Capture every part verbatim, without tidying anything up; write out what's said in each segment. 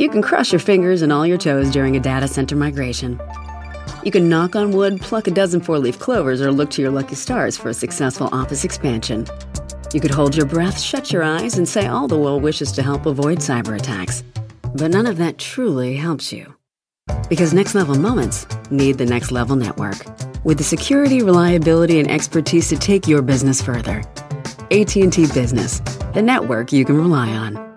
You can crush your fingers and all your toes during a data center migration. You can knock on wood, pluck a dozen four-leaf clovers, or look to your lucky stars for a successful office expansion. You could hold your breath, shut your eyes, and say all the well wishes to help avoid cyber attacks. But none of that truly helps you. Because next level moments need the next level network. With the security, reliability, and expertise to take your business further. A T and T Business, the network you can rely on.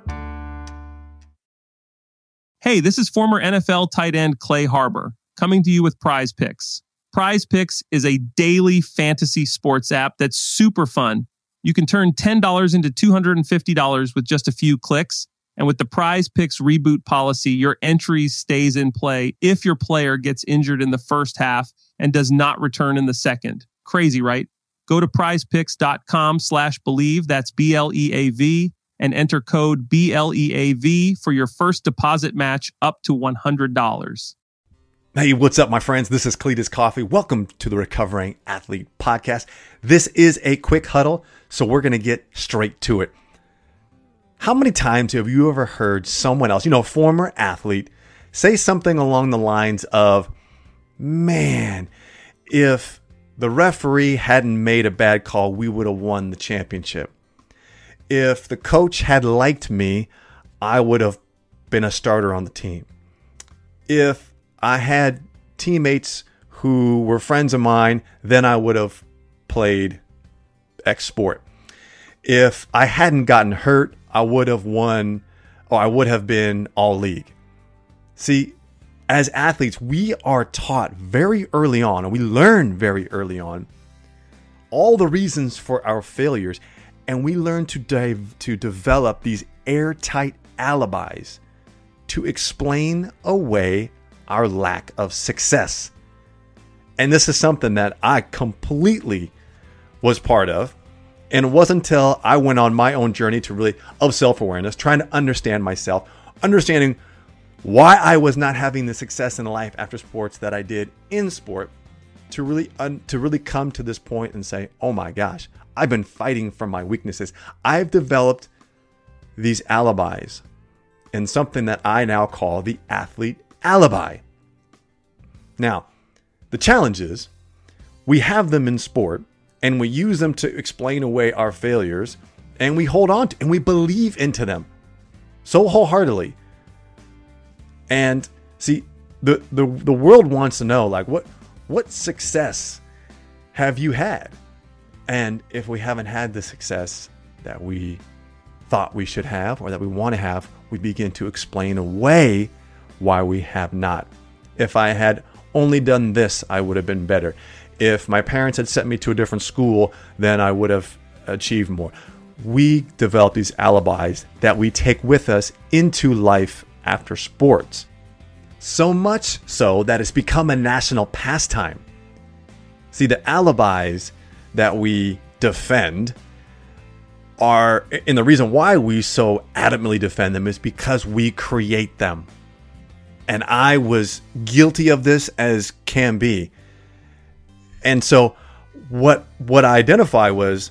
Hey, this is former N F L tight end Clay Harbor, coming to you with Prize Picks. Prize Picks is a daily fantasy sports app that's super fun. You can turn ten dollars into two hundred fifty dollars with just a few clicks. And with the Prize Picks reboot policy, your entry stays in play if your player gets injured in the first half and does not return in the second. Crazy, right? Go to prizepicks.com slash believe, that's B L E A V, and enter code B L E A V for your first deposit match up to one hundred dollars. Hey, what's up, my friends? This is Cletus Coffee. Welcome to the Recovering Athlete Podcast. This is a quick huddle, so we're going to get straight to it. How many times have you ever heard someone else, you know, a former athlete, say something along the lines of, man, if the referee hadn't made a bad call, we would have won the championship. If the coach had liked me, I would have been a starter on the team. If I had teammates who were friends of mine, then I would have played X sport. If I hadn't gotten hurt, I would have won, or I would have been all league. See, as athletes, we are taught very early on, and we learn very early on, all the reasons for our failures, and we learn to dive, to develop these airtight alibis to explain away our lack of success. And this is something that I completely was part of. And it wasn't until I went on my own journey to really of self-awareness, trying to understand myself, understanding why I was not having the success in life after sports that I did in sport, to really un, to really come to this point and say, oh my gosh, I've been fighting for my weaknesses. I've developed these alibis, and something that I now call the athlete alibi. Now, the challenge is we have them in sport, and we use them to explain away our failures, and we hold on to, and we believe into them so wholeheartedly. And see, the, the, the world wants to know, like, what, what success have you had? And if we haven't had the success that we thought we should have, or that we want to have, we begin to explain away why we have not. If I had only done this, I would have been better. If my parents had sent me to a different school, then I would have achieved more. We develop these alibis that we take with us into life after sports. So much so that it's become a national pastime. See, the alibis that we defend are, and the reason why we so adamantly defend them is because we create them. And I was guilty of this as can be. And so what what I identify was,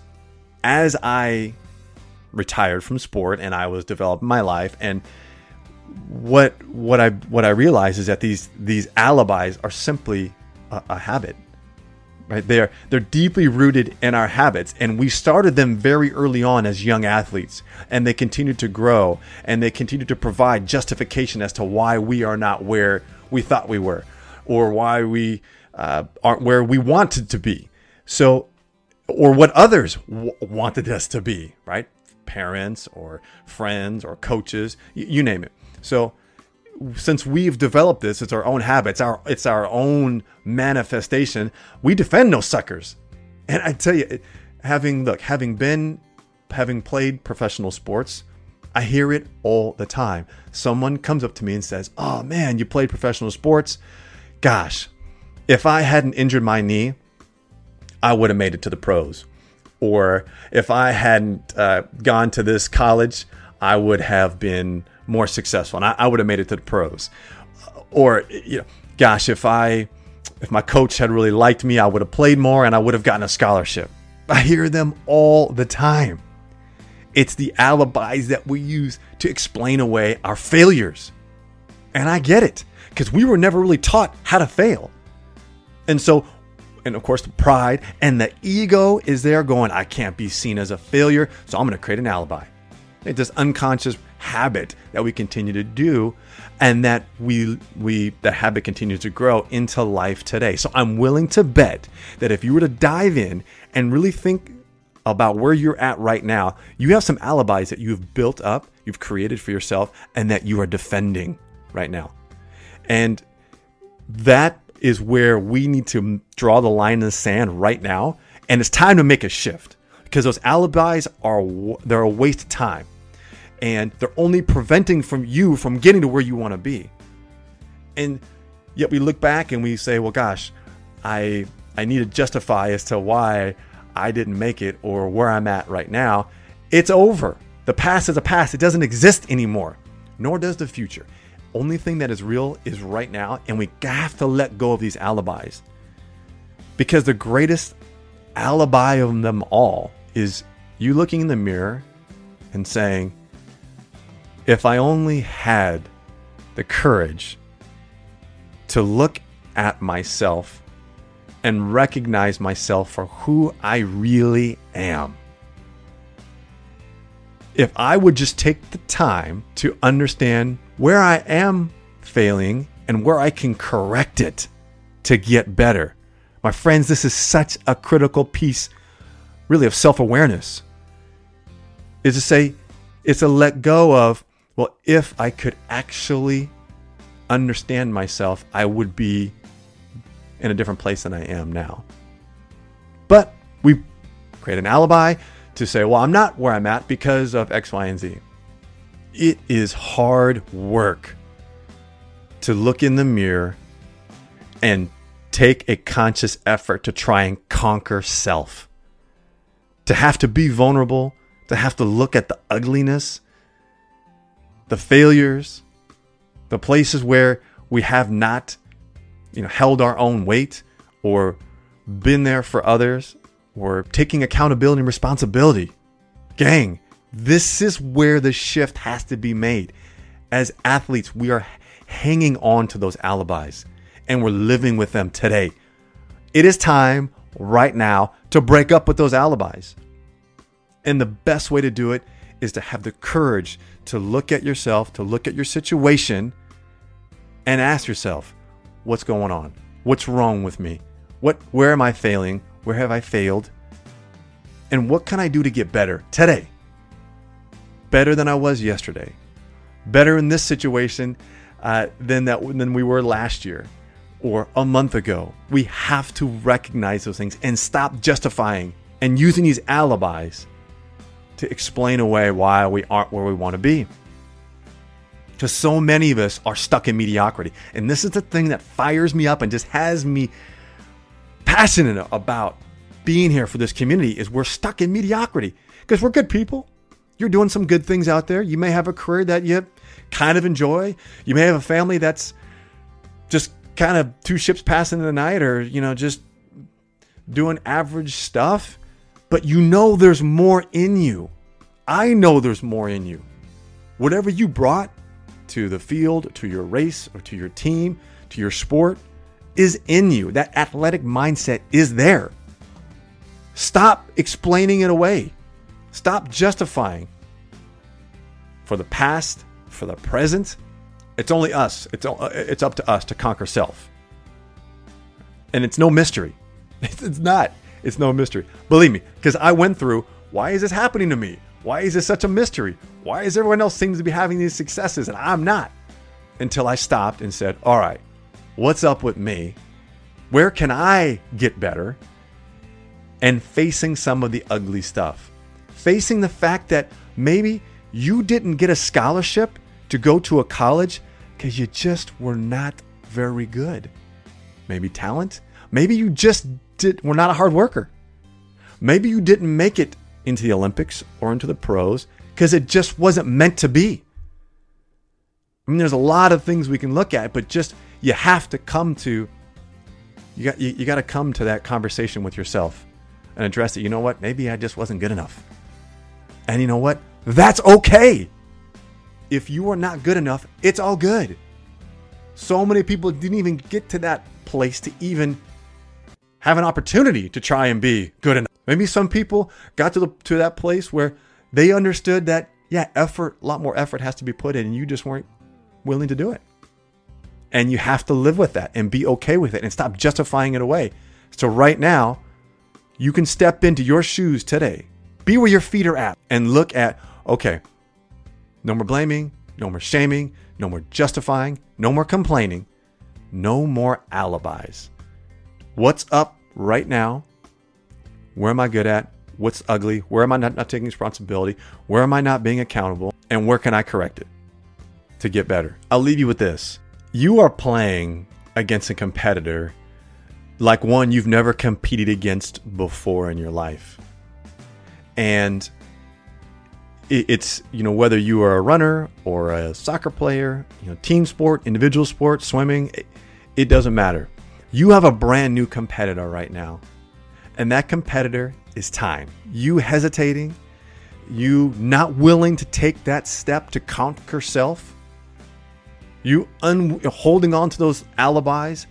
as I retired from sport and I was developing my life, and what what I what I realized is that these these alibis are simply a, a habit. Right? They're they're deeply rooted in our habits, and we started them very early on as young athletes, and they continue to grow, and they continue to provide justification as to why we are not where we thought we were, or why we Uh, aren't where we wanted to be, so or what others w- wanted us to be, right? Parents or friends or coaches, y- you name it. So since we've developed this, it's our own habits, our it's our own manifestation. We defend those suckers, and I tell you, having look, having been, having played professional sports, I hear it all the time. Someone comes up to me and says, "Oh man, you played professional sports? Gosh." If I hadn't injured my knee, I would have made it to the pros. Or if I hadn't uh, gone to this college, I would have been more successful, and I, I would have made it to the pros. Or, you know, gosh, if I, if my coach had really liked me, I would have played more, and I would have gotten a scholarship. I hear them all the time. It's the alibis that we use to explain away our failures. And I get it, because we were never really taught how to fail. And so, and of course, the pride and the ego is there going, I can't be seen as a failure, so I'm going to create an alibi. It's this unconscious habit that we continue to do, and that we we that habit continues to grow into life today. So I'm willing to bet that if you were to dive in and really think about where you're at right now, you have some alibis that you've built up, you've created for yourself, and that you are defending right now. And that is where we need to draw the line in the sand right now. And it's time to make a shift, because those alibis are, they're a waste of time, and they're only preventing from you from getting to where you want to be. And yet we look back and we say, well, gosh, I, I need to justify as to why I didn't make it or where I'm at right now. It's over. The past is a past. It doesn't exist anymore, nor does the future. Only thing that is real is right now, and we have to let go of these alibis, because the greatest alibi of them all is you looking in the mirror and saying, if I only had the courage to look at myself and recognize myself for who I really am. If I would just take the time to understand where I am failing and where I can correct it to get better. My friends, this is such a critical piece, really, of self-awareness, is to say, it's to let go of, well, if I could actually understand myself, I would be in a different place than I am now. But we create an alibi to say, well, I'm not where I'm at because of X, Y, and Z. It is hard work to look in the mirror and take a conscious effort to try and conquer self, to have to be vulnerable, to have to look at the ugliness, the failures, the places where we have not, you know, held our own weight or been there for others, or taking accountability and responsibility. Gang, this is where the shift has to be made. As athletes, we are hanging on to those alibis, and we're living with them today. It is time right now to break up with those alibis. And the best way to do it is to have the courage to look at yourself, to look at your situation, and ask yourself, what's going on? What's wrong with me? What? Where am I failing? Where have I failed? And what can I do to get better today? Better than I was yesterday. Better in this situation uh, than that than we were last year or a month ago. We have to recognize those things and stop justifying and using these alibis to explain away why we aren't where we want to be. Because so many of us are stuck in mediocrity. And this is the thing that fires me up and just has me passionate about being here for this community, is we're stuck in mediocrity because we're good people. You're doing some good things out there. You may have a career that you kind of enjoy. You may have a family that's just kind of two ships passing in the night, or, you know, just doing average stuff, but you know, there's more in you. I know there's more in you. Whatever you brought to the field, to your race, or to your team, to your sport, is in you. That athletic mindset is there. Stop explaining it away. Stop justifying. For the past, for the present, it's only us. It's it's up to us to conquer self. And it's no mystery. It's not. It's no mystery. Believe me, because I went through, why is this happening to me? Why is this such a mystery? Why is everyone else seems to be having these successes and I'm not? Until I stopped and said, all right, what's up with me? Where can I get better? And facing some of the ugly stuff. Facing the fact that maybe you didn't get a scholarship to go to a college because you just were not very good. Maybe talent. Maybe you just did, were not a hard worker. Maybe you didn't make it into the Olympics or into the pros because it just wasn't meant to be. I mean, there's a lot of things we can look at, but just... You have to come to, you got you, you got to come to that conversation with yourself and address it. You know what? Maybe I just wasn't good enough. And you know what? That's okay. If you are not good enough, it's all good. So many people didn't even get to that place to even have an opportunity to try and be good enough. Maybe some people got to the, to that place where they understood that, yeah, effort, a lot more effort has to be put in, and you just weren't willing to do it. And you have to live with that and be okay with it and stop justifying it away. So right now, you can step into your shoes today. Be where your feet are at and look at, okay, no more blaming, no more shaming, no more justifying, no more complaining, no more alibis. What's up right now? Where am I good at? What's ugly? Where am I not, not taking responsibility? Where am I not being accountable? And where can I correct it to get better? I'll leave you with this. You are playing against a competitor like one you've never competed against before in your life. And it's, you know, whether you are a runner or a soccer player, you know, team sport, individual sport, swimming, it, it doesn't matter. You have a brand new competitor right now. And that competitor is time. You hesitating, you not willing to take that step to conquer self, you un- holding on to those alibis,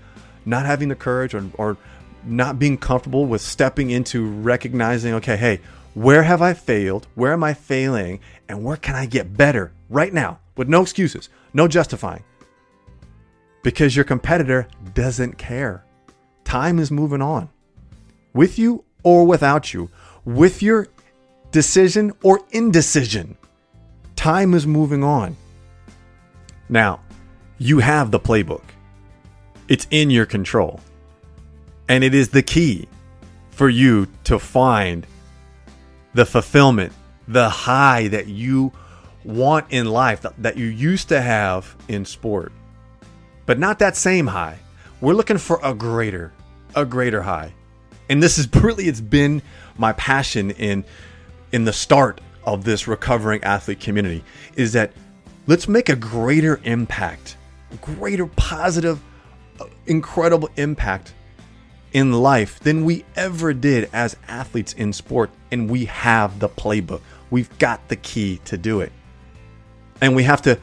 not having the courage or, or not being comfortable with stepping into recognizing, okay, hey, where have I failed? Where am I failing? And where can I get better right now with no excuses, no justifying? Because your competitor doesn't care. Time is moving on. With you or without you, with your decision or indecision, time is moving on. Now, you have the playbook. It's in your control. And it is the key for you to find the fulfillment, the high that you want in life, that you used to have in sport. But not that same high. We're looking for a greater, a greater high. And this is really, it's been my passion in, in the start of this recovering athlete community, is that let's make a greater impact, greater positive, incredible impact in life than we ever did as athletes in sport. And we have the playbook. We've got the key to do it. And we have to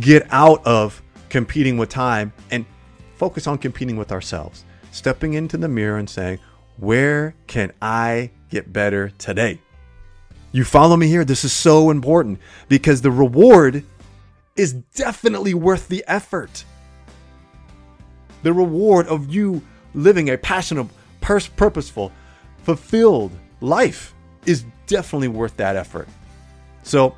get out of competing with time and focus on competing with ourselves, stepping into the mirror and saying, where can I get better today? You follow me here? This is so important because the reward is definitely worth the effort. The reward of you living a passionate, purposeful, fulfilled life is definitely worth that effort. So,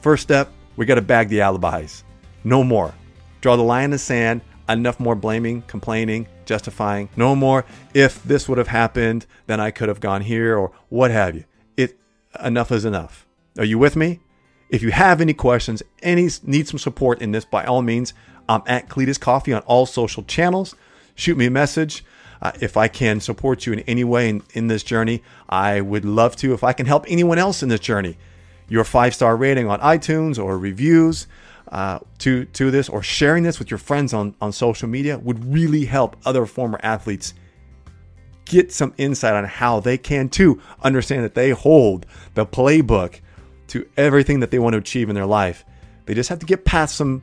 first step, we got to bag the alibis. No more. Draw the line in the sand. Enough more blaming, complaining, justifying. No more, if this would have happened, then I could have gone here or what have you. It enough is enough. Are you with me? If you have any questions, any need some support in this, by all means, I'm at Cletus Coffee on all social channels. Shoot me a message. Uh, if I can support you in any way in, in this journey, I would love to. If I can help anyone else in this journey, your five-star rating on iTunes or reviews uh, to, to this or sharing this with your friends on, on social media would really help other former athletes get some insight on how they can too understand that they hold the playbook to everything that they want to achieve in their life. They just have to get past some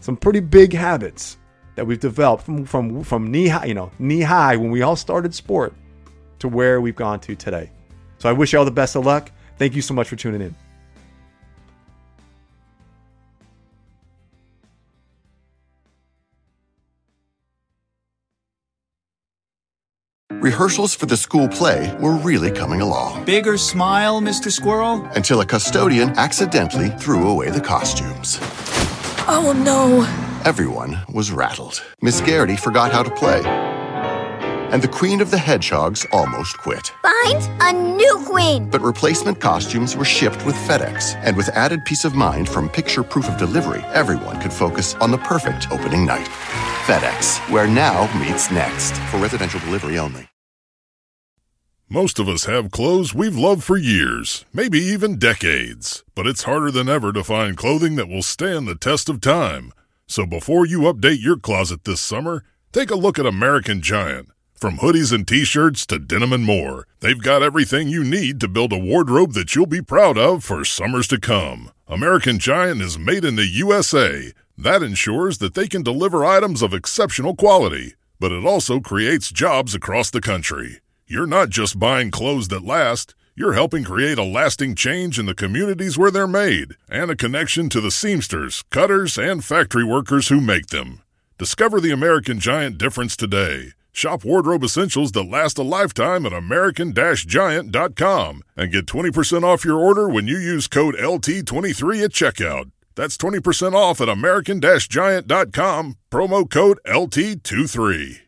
some pretty big habits that we've developed from, from, from knee high, you know, knee high when we all started sport to where we've gone to today. So I wish you all the best of luck. Thank you so much for tuning in. Rehearsals for the school play were really coming along. Bigger smile, Mister Squirrel. Until a custodian accidentally threw away the costumes. Oh, no. Everyone was rattled. Miss Garrity forgot how to play. And the Queen of the Hedgehogs almost quit. Find a new queen! But replacement costumes were shipped with FedEx. And with added peace of mind from Picture Proof of Delivery, everyone could focus on the perfect opening night. FedEx, where now meets next. For residential delivery only. Most of us have clothes we've loved for years, maybe even decades. But it's harder than ever to find clothing that will stand the test of time. So before you update your closet this summer, take a look at American Giant. From hoodies and t-shirts to denim and more, they've got everything you need to build a wardrobe that you'll be proud of for summers to come. American Giant is made in the U S A, That ensures that they can deliver items of exceptional quality, but it also creates jobs across the country. You're not just buying clothes that last, you're helping create a lasting change in the communities where they're made and a connection to the seamsters, cutters, and factory workers who make them. Discover the American Giant difference today. Shop wardrobe essentials that last a lifetime at American Giant dot com and get twenty percent off your order when you use code L T twenty-three at checkout. That's twenty percent off at American Giant dot com, promo code L T twenty-three.